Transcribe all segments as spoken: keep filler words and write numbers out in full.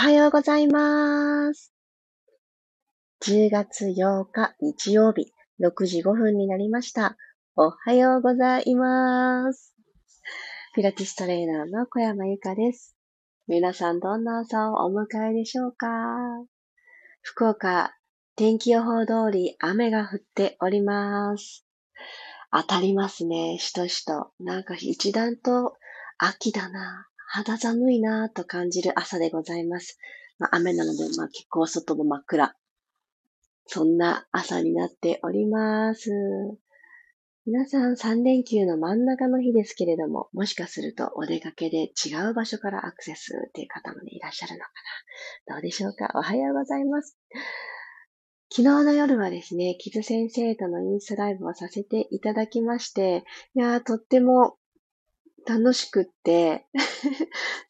おはようございます。じゅうがつようか日曜日ろくじごふんになりました。おはようございます。ピラティストレーナーの小山由佳です。皆さんどんな朝をお迎えでしょうか？福岡、天気予報通り雨が降っております。当たりますね、しとしと。なんか一段と秋だな。肌寒いなぁと感じる朝でございます。まあ、雨なので、まあ、結構外も真っ暗。そんな朝になっております。皆さんさんれんきゅうの真ん中の日ですけれども、もしかするとお出かけで違う場所からアクセスっていう方も、ね、いらっしゃるのかな。どうでしょうか。おはようございます。昨日の夜はですね、キズ先生とのインスタライブをさせていただきまして、いやー、とっても楽しくって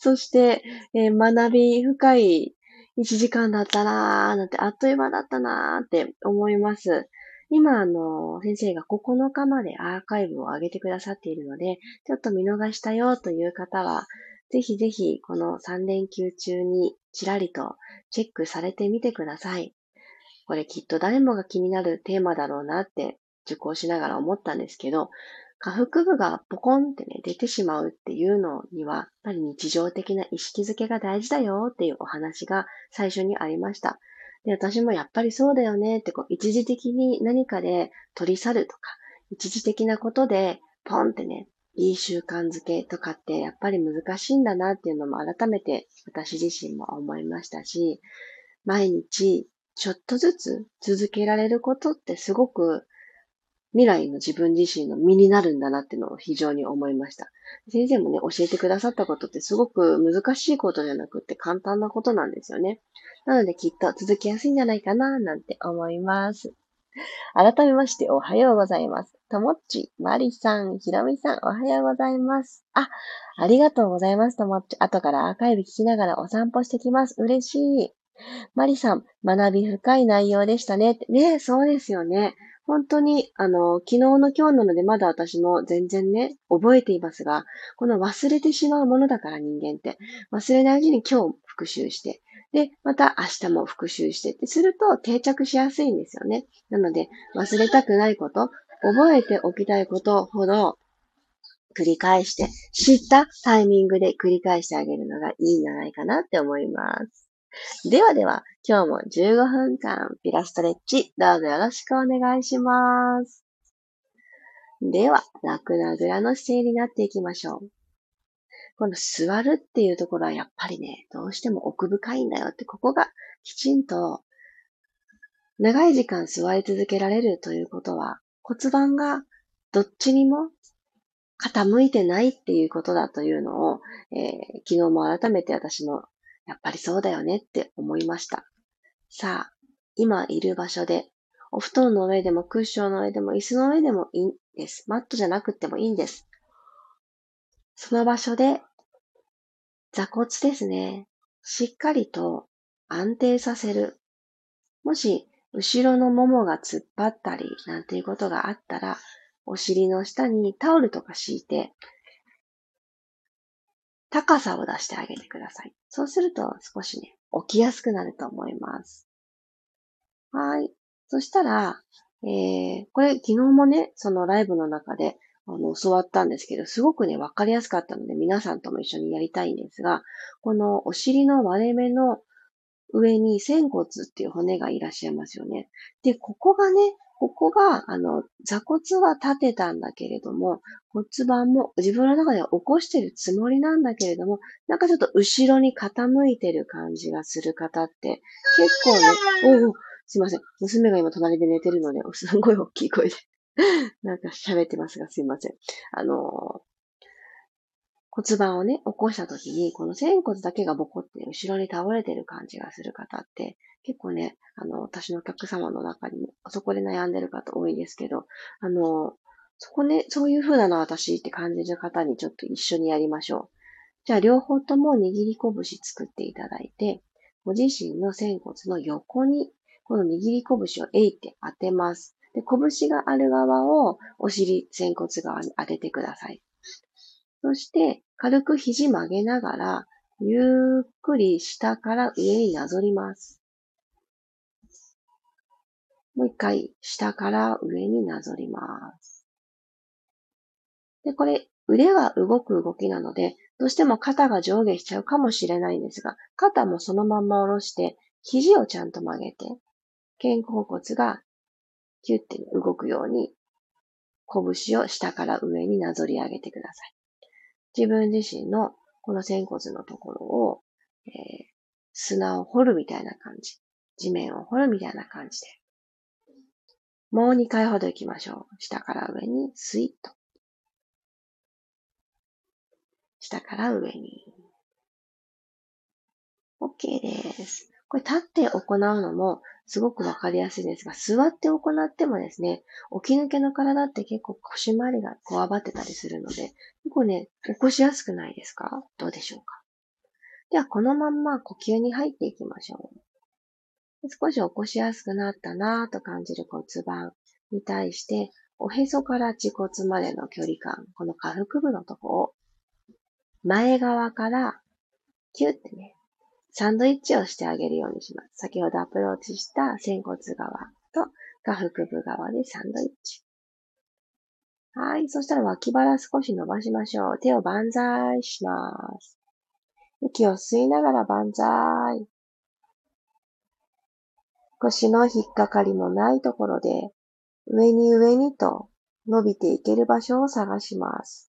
そして、えー、学び深いいちじかんだったなーなんてあっという間だったなーって思います。今あの先生がここのかまでアーカイブを上げてくださっているので、ちょっと見逃したよという方はぜひぜひこのさんれんきゅう中にちらりとチェックされてみてください。これきっと誰もが気になるテーマだろうなって受講しながら思ったんですけど、下腹部がポコンってね、出てしまうっていうのには、やっぱり日常的な意識づけが大事だよっていうお話が最初にありました。で、私もやっぱりそうだよねってこう、一時的に何かで取り去るとか、一時的なことでポンってね、いい習慣づけとかってやっぱり難しいんだなっていうのも改めて私自身も思いましたし、毎日ちょっとずつ続けられることってすごく未来の自分自身の身になるんだなっていうのを非常に思いました。先生もね、教えてくださったことってすごく難しいことじゃなくて簡単なことなんですよね。なのできっと続きやすいんじゃないかななんて思います。改めましておはようございます。ともっち、まりさん、ひろみさん、おはようございます。あ、ありがとうございますともっち。後からアーカイブ聞きながらお散歩してきます。嬉しい。まりさん、学び深い内容でしたね。ね、そうですよね。本当に、あの、昨日の今日なのでまだ私も全然ね、覚えていますが、この忘れてしまうものだから人間って、忘れないうちに今日復習して、で、また明日も復習してってすると定着しやすいんですよね。なので、忘れたくないこと、覚えておきたいことほど繰り返して、知ったタイミングで繰り返してあげるのがいいんじゃないかなって思います。ではでは、今日もじゅうごふんかんピラストレッチ、どうぞよろしくお願いします。では、楽なあぐらの姿勢になっていきましょう。この座るっていうところはやっぱりね、どうしても奥深いんだよって、ここがきちんと長い時間座り続けられるということは、骨盤がどっちにも傾いてないっていうことだというのを、えー、昨日も改めて私もやっぱりそうだよねって思いました。さあ、今いる場所で、お布団の上でもクッションの上でも椅子の上でもいいんです。マットじゃなくてもいいんです。その場所で、座骨ですね。しっかりと安定させる。もし、後ろのももが突っ張ったり、なんていうことがあったら、お尻の下にタオルとか敷いて、高さを出してあげてください。そうすると少しね、起きやすくなると思います。はい。そしたら、えー、これ昨日もね、そのライブの中であの教わったんですけど、すごくね、わかりやすかったので皆さんとも一緒にやりたいんですが、このお尻の割れ目の上に仙骨っていう骨がいらっしゃいますよね。で、ここがね、ここが、あの、座骨は立てたんだけれども、骨盤も自分の中では起こしてるつもりなんだけれども、なんかちょっと後ろに傾いてる感じがする方って、結構ね、おお、すいません。娘が今隣で寝てるので、すごい大きい声で、なんか喋ってますがすいません。あの、骨盤をね、起こした時に、この仙骨だけがボコって後ろに倒れてる感じがする方って、結構ね、あの、私のお客様の中にも、そこで悩んでる方多いですけど、あの、そこね、そういう風なの私って感じる方にちょっと一緒にやりましょう。じゃあ、両方とも握り拳作っていただいて、ご自身の仙骨の横に、この握り拳をえいって当てます。で、拳がある側をお尻、仙骨側に当ててください。そして、軽く肘曲げながら、ゆっくり下から上になぞります。もう一回、下から上になぞります。で、これ、腕は動く動きなので、どうしても肩が上下しちゃうかもしれないんですが、肩もそのまんま下ろして、肘をちゃんと曲げて、肩甲骨がキュッて動くように、拳を下から上になぞり上げてください。自分自身のこの仙骨のところを、えー、砂を掘るみたいな感じ。地面を掘るみたいな感じで。もうにかいほど行きましょう。下から上にスイッと。下から上に。OK です。これ立って行うのもすごくわかりやすいですが、座って行ってもですね、起き抜けの体って結構腰回りがこわばってたりするので、結構ね、起こしやすくないですか？どうでしょうか？では、このまんま呼吸に入っていきましょう。少し起こしやすくなったなぁと感じる骨盤に対して、おへそから恥骨までの距離感、この下腹部のとこを、前側からキュッてね、サンドイッチをしてあげるようにします。先ほどアプローチした仙骨側と下腹部側でサンドイッチ。はい。そしたら脇腹少し伸ばしましょう。手を万歳します。息を吸いながら万歳。腰の引っかかりもないところで、上に上にと伸びていける場所を探します。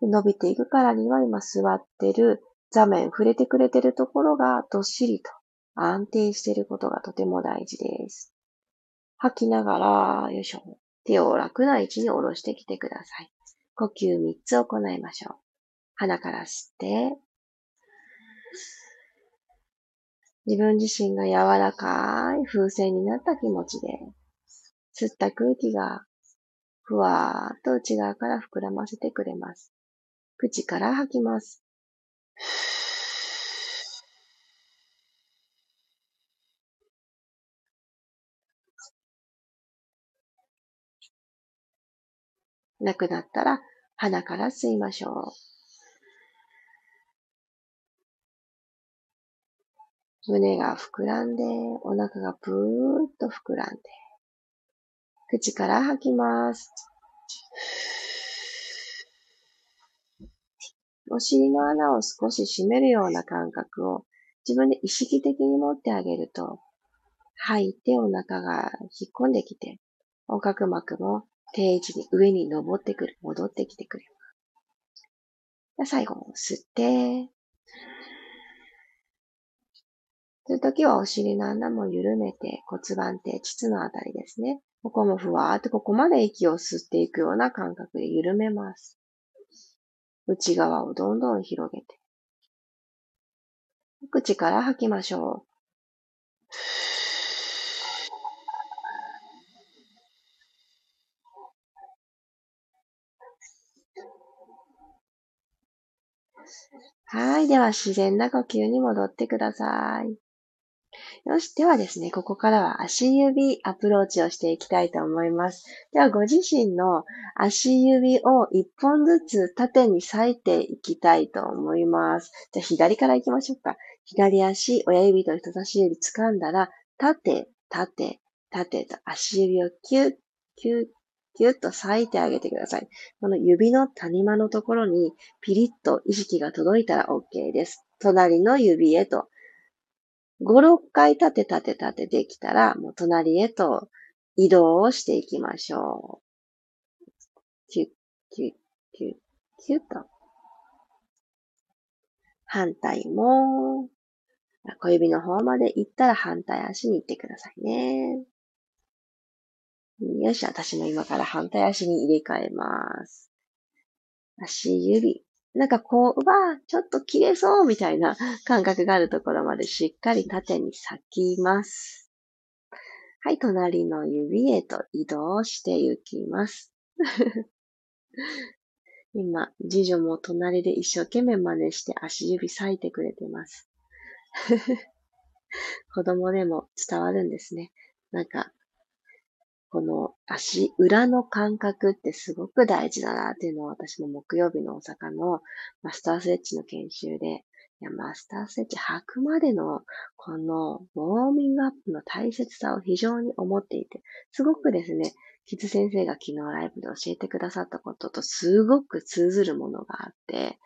伸びていくからには今座ってる座面触れてくれてるところがどっしりと安定していることがとても大事です。吐きながら、よいしょ。手を楽な位置に下ろしてきてください。呼吸みっつ行いましょう。鼻から吸って、自分自身が柔らかい風船になった気持ちで、吸った空気がふわーっと内側から膨らませてくれます。口から吐きます。なくなったら鼻から吸いましょう。胸が膨らんで、お腹がぷーっと膨らんで、口から吐きます。お尻の穴を少し締めるような感覚を自分で意識的に持ってあげると、吐いてお腹が引っ込んできて、横隔膜も定位置に上に登ってくる、戻ってきてくれます。最後、吸って、そういう時はお尻の穴も緩めて骨盤底、膣のあたりですね。ここもふわーっとここまで息を吸っていくような感覚で緩めます。内側をどんどん広げて。口から吐きましょう。はい。では、自然な呼吸に戻ってください。よし。ではですね、ここからは足指アプローチをしていきたいと思います。では、ご自身の足指を一本ずつ縦に割いていきたいと思います。じゃあ、左から行きましょうか。左足、親指と人差し指掴んだら、縦、縦、縦と足指をキュッ、キュッ、キュッと裂いてあげてください。この指の谷間のところにピリッと意識が届いたら OK です。隣の指へと。ご、ろっかい立て立て立てできたら、もう隣へと移動をしていきましょう。キュッ、キュッ、キュッ、キュッと。反対も、小指の方まで行ったら反対足に行ってくださいね。よし、私も今から反対足に入れ替えます。足指。なんかこう、うわぁ、ちょっと切れそうみたいな感覚があるところまでしっかり縦に裂きます。はい、隣の指へと移動していきます。今、次女も隣で一生懸命真似して足指裂いてくれてます。子供でも伝わるんですね。なんか、この足裏の感覚ってすごく大事だなっていうのを私も木曜日の大阪のマスタースウェッチの研修で、いやマスタースウェッチ履くまでのこのウォーミングアップの大切さを非常に思っていて、すごくですね、キズ先生が昨日ライブで教えてくださったこととすごく通ずるものがあって、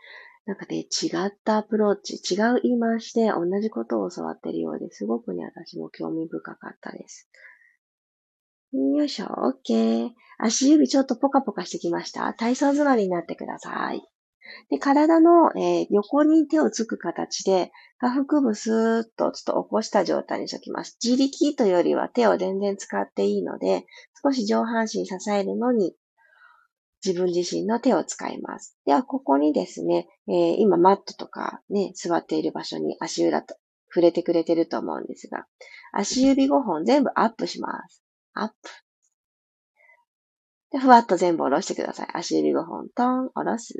なんかね、違ったアプローチ、違う言い回しで同じことを教わっているようですごくね、私も興味深かったです。よいしょ、OK。足指ちょっとポカポカしてきました。体操座りになってください。で、体の、えー、横に手をつく形で、下腹部スーッとちょっと起こした状態にしておきます。自力というよりは手を全然使っていいので、少し上半身支えるのに、自分自身の手を使います。では、ここにですね、えー、今マットとかね、座っている場所に足裏と触れてくれてると思うんですが、足指ごほん全部アップします。アップ。で、ふわっと全部下ろしてください。足指ごほん、トン、下ろす。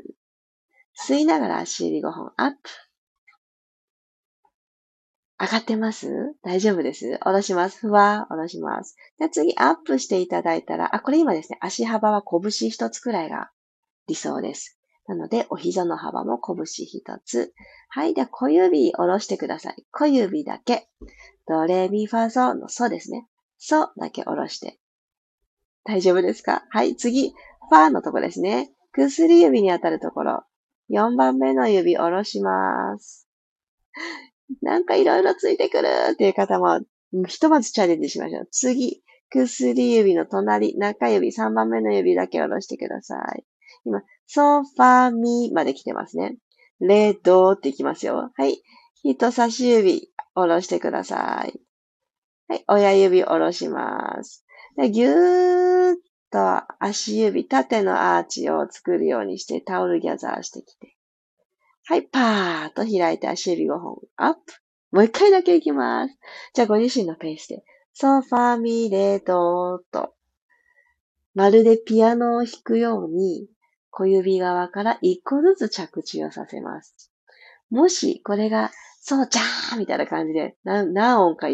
吸いながら足指ごほん、アップ。上がってます?大丈夫です。下ろします。ふわ、下ろします。で、次、アップしていただいたら、あ、これ今ですね、足幅は拳一つくらいが理想です。なので、お膝の幅も拳一つ。はい。で、小指下ろしてください。小指だけ。ドレミファソのソですね。ソだけ下ろして。大丈夫ですか?はい、次、ファーのとこですね。薬指に当たるところ。よんばんめの指下ろします。なんかいろいろついてくるっていう方も、ひとまずチャレンジしましょう。次、薬指の隣、中指、さんばんめの指だけ下ろしてください。今、ソファミまで来てますね。レドっていきますよ。はい。人差し指、下ろしてください。はい、親指下ろします。で、ぎゅーっと足指、縦のアーチを作るようにしてタオルギャザーしてきて。はい、パーッと開いて足指ごほんアップ。もう一回だけいきます。じゃあご自身のペースで。ソファミレドーと。まるでピアノを弾くように小指側から一個ずつ着地をさせます。もしこれがそうじゃーみたいな感じで何、何音か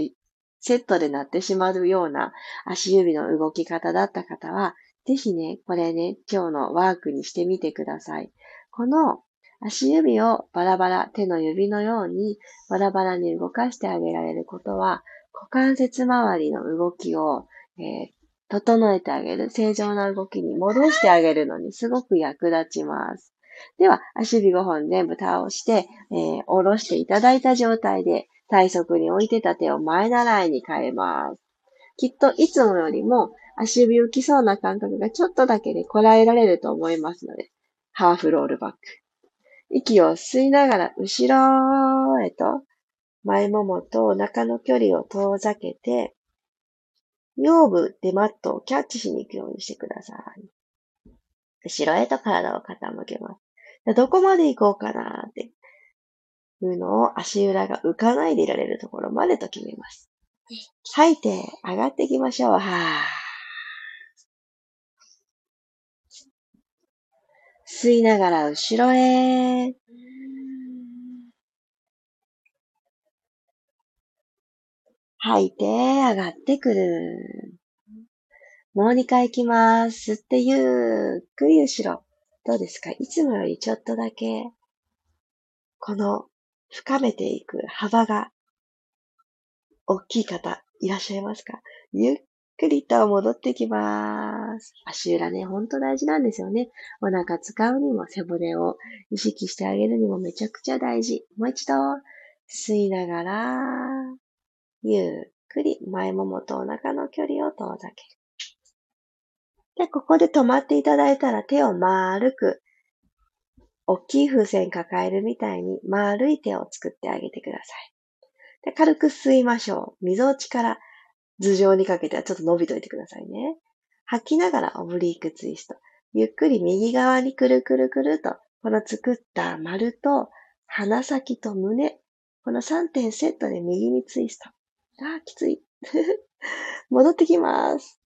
セットでなってしまうような足指の動き方だった方は、ぜひね、これね、今日のワークにしてみてください。この足指をバラバラ、手の指のようにバラバラに動かしてあげられることは、股関節周りの動きを、えー、整えてあげる、正常な動きに戻してあげるのにすごく役立ちます。では、足指ごほん全部倒して、えー、下ろしていただいた状態で、体側に置いてた手を前習いに変えます。きっといつもよりも足指浮きそうな感覚がちょっとだけでこらえられると思いますので、ハーフロールバック。息を吸いながら後ろへと、前ももとお腹の距離を遠ざけて、腰部でマットをキャッチしに行くようにしてください。後ろへと体を傾けます。どこまで行こうかなーって。いうのを足裏が浮かないでいられるところまでと決めます。吐いて上がっていきましょう。はぁ。吸いながら後ろへ。吐いて上がってくる。もうにかいいきます。吸ってゆっくり後ろ。どうですか?いつもよりちょっとだけ、この、深めていく幅が大きい方いらっしゃいますか?ゆっくりと戻ってきます。足裏ね、ほんと大事なんですよね。お腹使うにも背骨を意識してあげるにもめちゃくちゃ大事。もう一度吸いながら、ゆっくり前ももとお腹の距離を遠ざける。で、ここで止まっていただいたら手を丸く大きい風船抱えるみたいに丸い手を作ってあげてください。で、軽く吸いましょう。みぞおちから頭上にかけてはちょっと伸びといてくださいね。吐きながらオブリークツイスト。ゆっくり右側にくるくるくると、この作った丸と鼻先と胸、このさんてんセットで右にツイスト。あー、きつい。戻ってきます。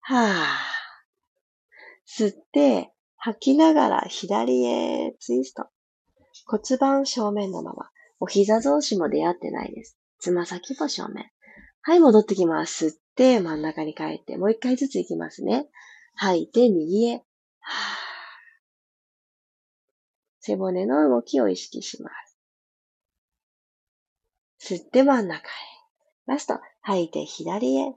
はぁ。吸って、吐きながら左へツイスト。骨盤正面のまま。お膝同士も出会ってないです。つま先も正面。はい、戻ってきます。吸って、真ん中に帰って、もう一回ずつ行きますね。吐いて、右へ。背骨の動きを意識します。吸って真ん中へ。ラスト、吐いて左へ。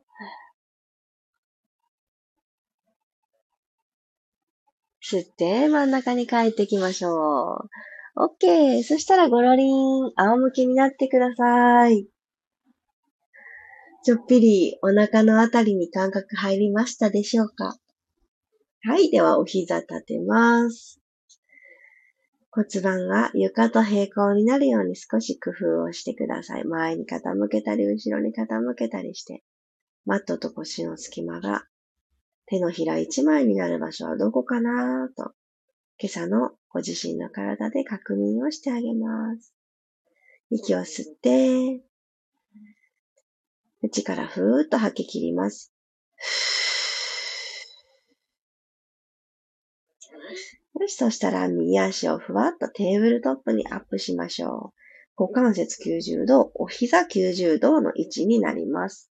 吸って真ん中に帰ってきましょう。OK。そしたらごろりん、仰向けになってください。ちょっぴりお腹のあたりに感覚入りましたでしょうか？はい。ではお膝立てます。骨盤が床と平行になるように少し工夫をしてください。前に傾けたり、後ろに傾けたりして、マットと腰の隙間が手のひら一枚になる場所はどこかなぁと、今朝のご自身の体で確認をしてあげます。息を吸って、口からふーっと吐き切ります。よし、そしたら右足をふわっとテーブルトップにアップしましょう。股関節きゅうじゅうど、お膝きゅうじゅうどの位置になります。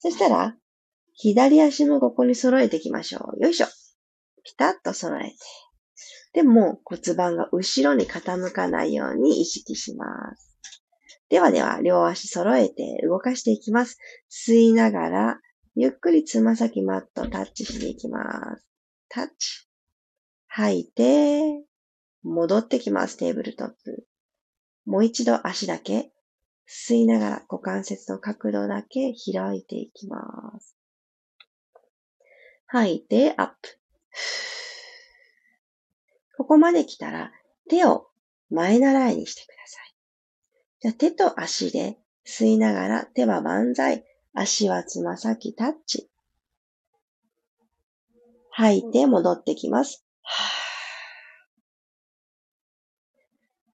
そしたら、左足もここに揃えていきましょう。よいしょ。ピタッと揃えて。でも骨盤が後ろに傾かないように意識します。ではでは、両足揃えて動かしていきます。吸いながら、ゆっくりつま先マットタッチしていきます。タッチ。吐いて、戻ってきます。テーブルトップ。もう一度足だけ。吸いながら股関節の角度だけ開いていきます。吐いて、アップ。ここまで来たら、手を前習いにしてください。じゃあ手と足で吸いながら、手は万歳、足はつま先タッチ。吐いて、戻ってきます。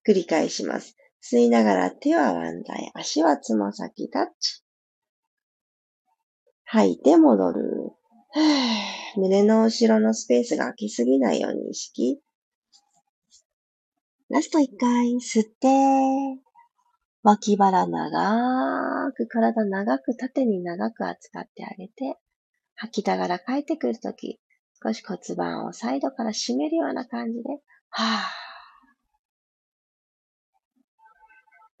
繰り返します。吸いながら、手は万歳、足はつま先タッチ。吐いて、戻る。胸の後ろのスペースが空きすぎないように意識。ラスト一回吸って、脇腹長く、体長く、縦に長く扱ってあげて、吐きながら帰ってくるとき、少し骨盤をサイドから締めるような感じで、はぁ、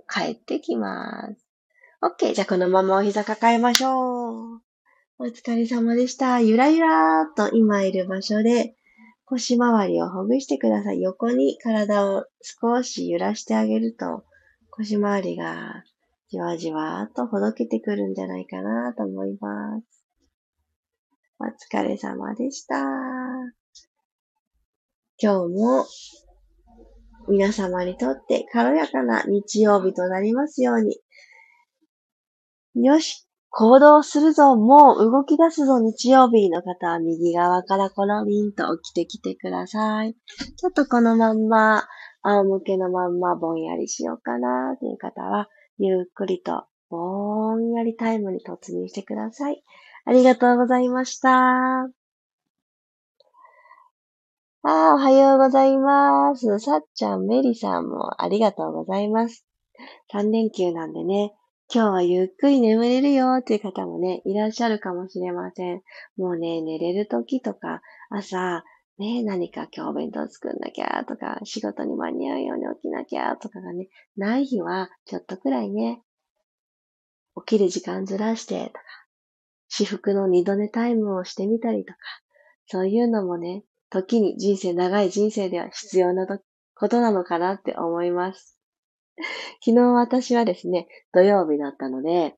帰ってきます。OK、じゃあこのままお膝抱えましょう。お疲れ様でした。ゆらゆらーっと今いる場所で腰回りをほぐしてください。横に体を少し揺らしてあげると腰回りがじわじわーっとほどけてくるんじゃないかなと思います。お疲れ様でした。今日も皆様にとって軽やかな日曜日となりますように。よし。行動するぞ、もう動き出すぞ、日曜日の方は右側からコロリンと起きてきてください。ちょっとこのまんま、仰向けのまんまぼんやりしようかなという方は、ゆっくりとぼんやりタイムに突入してください。ありがとうございました。あー、おはようございます。さっちゃん、メリさんもありがとうございます。さんれんきゅうなんでね。今日はゆっくり眠れるよっていう方もね、いらっしゃるかもしれません。もうね、寝れる時とか、朝、ね、何か今日お弁当作んなきゃとか、仕事に間に合うように起きなきゃとかがね、ない日は、ちょっとくらいね、起きる時間ずらしてとか、至福の二度寝タイムをしてみたりとか、そういうのもね、時に人生、長い人生では必要なことなのかなって思います。昨日私はですね、土曜日だったので、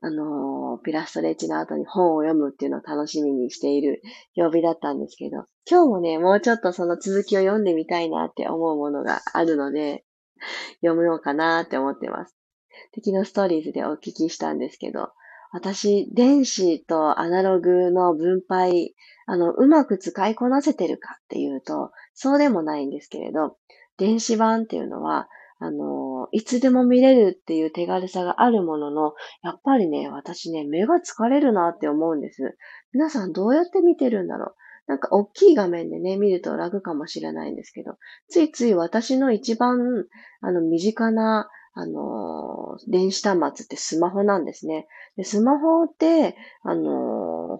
あのー、ピラストレッチの後に本を読むっていうのを楽しみにしている曜日だったんですけど、今日もね、もうちょっとその続きを読んでみたいなって思うものがあるので、読むのかなって思ってます。昨日ストーリーズでお聞きしたんですけど、私、電子とアナログの分配、あの、うまく使いこなせてるかっていうと、そうでもないんですけれど、電子版っていうのは、あの、いつでも見れるっていう手軽さがあるものの、やっぱりね、私ね、目が疲れるなって思うんです。皆さんどうやって見てるんだろう。なんか大きい画面でね、見ると楽かもしれないんですけど、ついつい私の一番、あの、身近な、ああのー、電子端末ってスマホなんですね。でスマホで、あのー、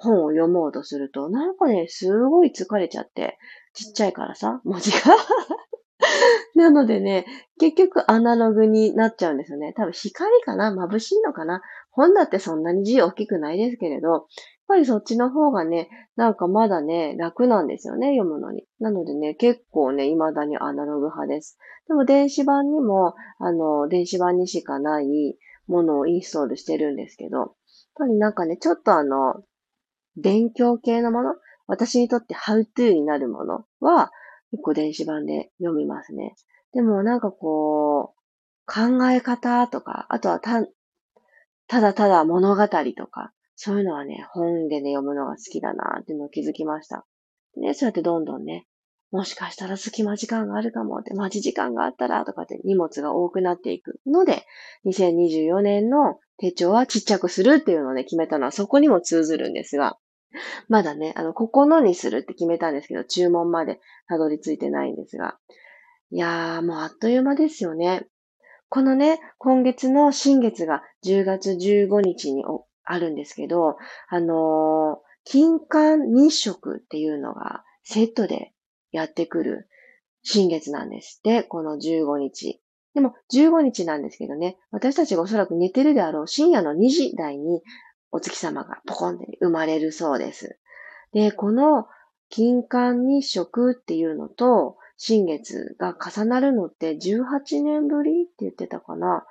本を読もうとすると、なんかね、すごい疲れちゃって、ちっちゃいからさ、文字が。なのでね、結局アナログになっちゃうんですよね。多分光かな？眩しいのかな？本だってそんなに字大きくないですけれど、やっぱりそっちの方がね、なんかまだね、楽なんですよね、読むのに。なのでね、結構ね、未だにアナログ派です。でも電子版にも、あの、電子版にしかないものをインストールしてるんですけど、やっぱりなんかね、ちょっとあの、勉強系のもの、私にとってハウトゥーになるものは、結構電子版で読みますね。でもなんかこう、考え方とか、あとはた、ただただ物語とか、そういうのはね、本でね、読むのが好きだなーっていうのを気づきました。でね、そうやってどんどんね、もしかしたら隙間時間があるかもって、待ち時間があったらとかって荷物が多くなっていくので、にせんにじゅうよねんの手帳はちっちゃくするっていうのをね、決めたのはそこにも通ずるんですが、まだね、あの、ここのにするって決めたんですけど、注文までたどり着いてないんですが。いやー、もうあっという間ですよね。このね、今月の新月がじゅうがつじゅうごにちにあるんですけど、あのー、金環日食っていうのがセットでやってくる新月なんですって、このじゅうごにち。でも、じゅうごにちなんですけどね、私たちがおそらく寝てるであろう深夜のにじ台に、お月様がポコンって生まれるそうです。で、この金環日食っていうのと新月が重なるのってじゅうはちねんぶりって言ってたかな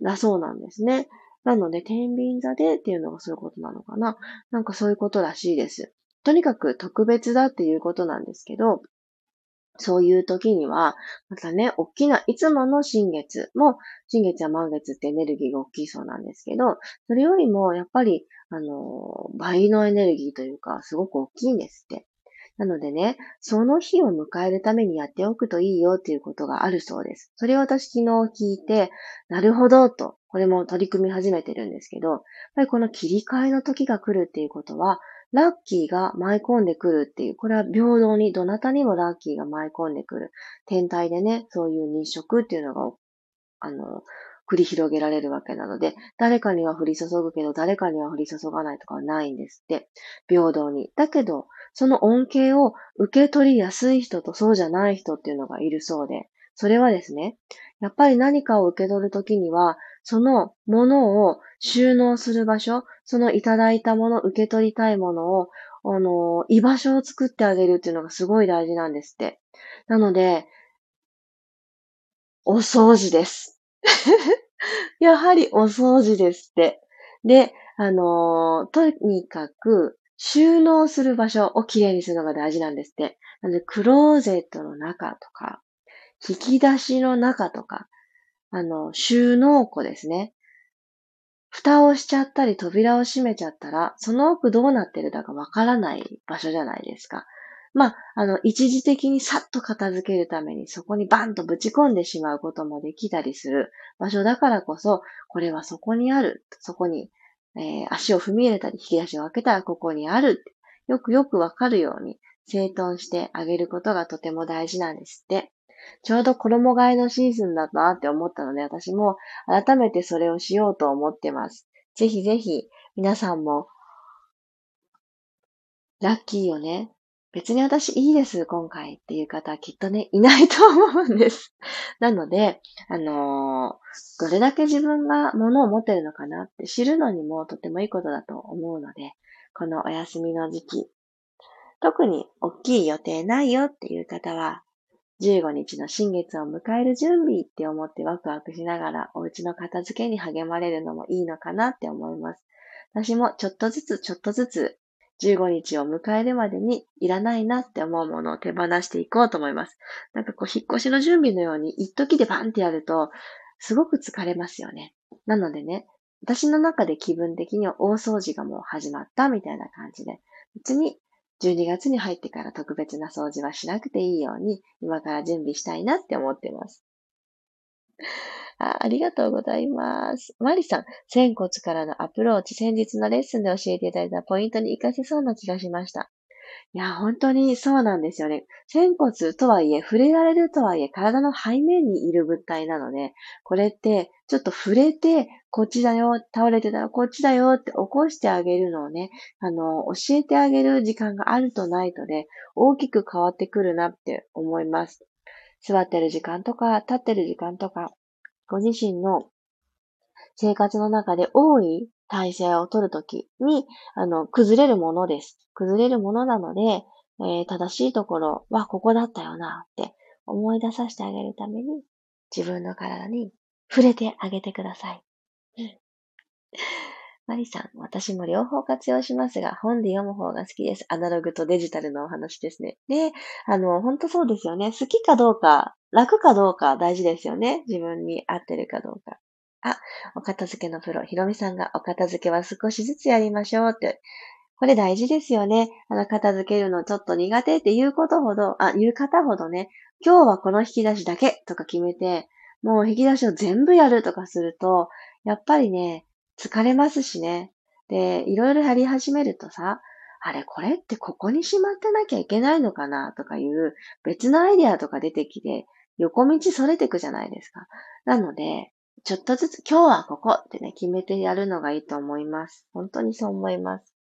だそうなんですね。なので、天秤座でっていうのがそういうことなのかななんかそういうことらしいです。とにかく特別だっていうことなんですけど、そういう時には、またね、大きないつもの新月も、新月や満月ってエネルギーが大きいそうなんですけど、それよりもやっぱり、あの、倍のエネルギーというか、すごく大きいんですって。なのでね、その日を迎えるためにやっておくといいよっていうことがあるそうです。それを私昨日聞いて、なるほどと、これも取り組み始めてるんですけど、やっぱりこの切り替えの時が来るっていうことは、ラッキーが舞い込んでくるっていう、これは平等にどなたにもラッキーが舞い込んでくる。天体でね、そういう日食っていうのが、あの、繰り広げられるわけなので、誰かには降り注ぐけど、誰かには降り注がないとかはないんですって。平等に。だけど、その恩恵を受け取りやすい人とそうじゃない人っていうのがいるそうで、それはですね、やっぱり何かを受け取るときには、そのものを収納する場所、そのいただいたもの、受け取りたいものを、あの、居場所を作ってあげるっていうのがすごい大事なんですって。なので、お掃除です。やはりお掃除ですって。で、あの、とにかく収納する場所をきれいにするのが大事なんですって。なので、クローゼットの中とか、引き出しの中とか、あの、収納庫ですね。蓋をしちゃったり、扉を閉めちゃったら、その奥どうなってるだかわからない場所じゃないですか。まあ、あの、一時的にさっと片付けるために、そこにバンとぶち込んでしまうこともできたりする場所だからこそ、これはそこにある。そこに、えー、足を踏み入れたり、引き出しを開けたらここにある。よくよくわかるように、整頓してあげることがとても大事なんですって。ちょうど衣替えのシーズンだなって思ったので、私も改めてそれをしようと思ってます。ぜひぜひ皆さんもラッキーよね。別に私いいです、今回っていう方はきっとね、いないと思うんです。なので、あのー、どれだけ自分が物を持ってるのかなって知るのにもとてもいいことだと思うので、このお休みの時期、特に大きい予定ないよっていう方は、じゅうごにちの新月を迎える準備って思ってワクワクしながらお家の片付けに励まれるのもいいのかなって思います。私もちょっとずつちょっとずつじゅうごにちを迎えるまでにいらないなって思うものを手放していこうと思います。なんかこう引っ越しの準備のように一時でバンってやるとすごく疲れますよね。なのでね、私の中で気分的には大掃除がもう始まったみたいな感じで、別にじゅうにがつに入ってから特別な掃除はしなくていいように、今から準備したいなって思ってます。あ、ありがとうございます。マリさん、仙骨からのアプローチ、先日のレッスンで教えていただいたポイントに活かせそうな気がしました。いや、本当にそうなんですよね。仙骨とはいえ、触れられるとはいえ、体の背面にいる物体なので、これって、ちょっと触れて、こっちだよ、倒れてたらこっちだよって起こしてあげるのをね、あの、教えてあげる時間があるとないとで、大きく変わってくるなって思います。座ってる時間とか、立ってる時間とか、ご自身の生活の中で多い体勢を取るときに、あの、崩れるものです。崩れるものなので、えー、正しいところはここだったよなって思い出させてあげるために、自分の体に触れてあげてください。マリさん、私も両方活用しますが、本で読む方が好きです。アナログとデジタルのお話ですね。で、あの、本当そうですよね。好きかどうか、楽かどうか大事ですよね。自分に合ってるかどうか。あ、お片付けのプロ、ひろみさんがお片付けは少しずつやりましょうって。これ大事ですよね。あの、片付けるのちょっと苦手っていうことほど、あ、言う方ほどね、今日はこの引き出しだけとか決めて、もう引き出しを全部やるとかすると、やっぱりね、疲れますしね。で、いろいろやり始めるとさ、あれこれってここにしまってなきゃいけないのかなとかいう別のアイディアとか出てきて、横道逸れていくじゃないですか。なので、ちょっとずつ今日はここってね、決めてやるのがいいと思います。本当にそう思います。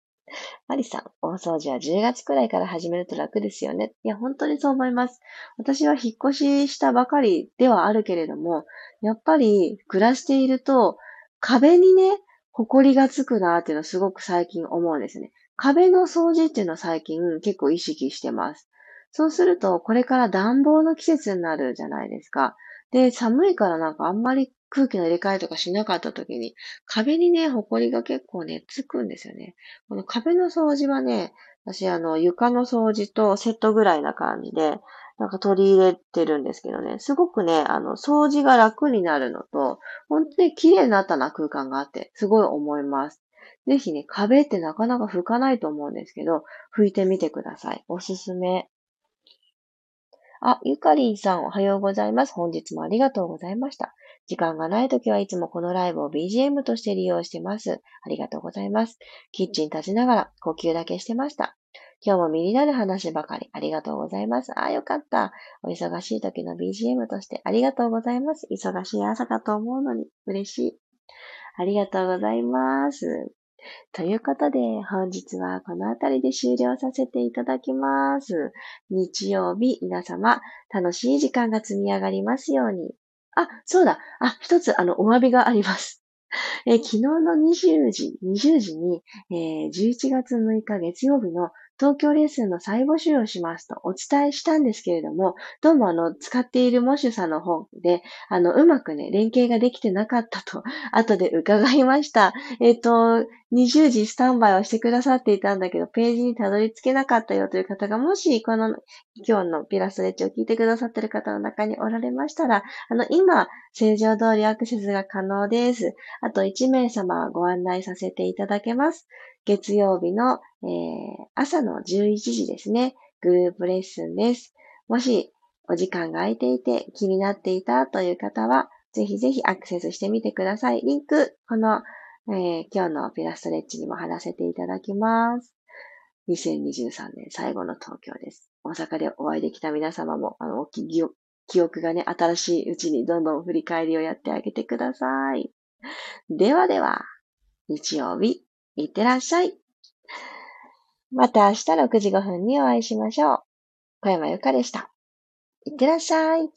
マリさん、大掃除はじゅうがつくらいから始めると楽ですよね。いや、本当にそう思います。私は引っ越ししたばかりではあるけれども、やっぱり暮らしていると、壁にね、埃がつくなーっていうのをすごく最近思うんですね。壁の掃除っていうのを最近結構意識してます。そうすると、これから暖房の季節になるじゃないですか。で、寒いからなんかあんまり空気の入れ替えとかしなかった時に、壁にね、埃が結構ね、つくんですよね。この壁の掃除はね、私あの、床の掃除とセットぐらいな感じで、なんか取り入れてるんですけどね、すごくね、あの、掃除が楽になるのと、本当に綺麗になったな空間があって、すごい思います。ぜひね、壁ってなかなか拭かないと思うんですけど、拭いてみてください。おすすめ。あ、ゆかりんさんおはようございます。本日もありがとうございました。時間がないときはいつもこのライブを ビージーエム として利用してます。ありがとうございます。キッチン立ちながら呼吸だけしてました。今日も身になる話ばかりありがとうございます。ああ、よかった。お忙しい時の ビージーエム としてありがとうございます。忙しい朝かと思うのに嬉しい。ありがとうございます。ということで、本日はこのあたりで終了させていただきます。日曜日、皆様、楽しい時間が積み上がりますように。あ、そうだ。あ、一つ、あの、お詫びがあります。え昨日のにじゅうじに、えー、じゅういちがつむいか月曜日の東京レッスンの再募集をしますとお伝えしたんですけれども、どうもあの、使っているモッシュさんの方で、あの、うまくね、連携ができてなかったと、後で伺いました。えっと、にじゅうじスタンバイをしてくださっていたんだけど、ページにたどり着けなかったよという方が、もし、この、今日のピラストレッチを聞いてくださっている方の中におられましたら、あの、今、正常通りアクセスが可能です。あといちめいさまはご案内させていただけます。月曜日の、えー、朝のじゅういちじですね。グループレッスンです。もしお時間が空いていて気になっていたという方は、ぜひぜひアクセスしてみてください。リンク、この、えー、今日のピラストレッチにも貼らせていただきます。にせんにじゅうさんねん最後の東京です。大阪でお会いできた皆様も、あの、記憶がね、新しいうちにどんどん振り返りをやってあげてください。ではでは、日曜日、いってらっしゃい。また明日ろくじごふんにお会いしましょう。小山由佳でした。いってらっしゃい。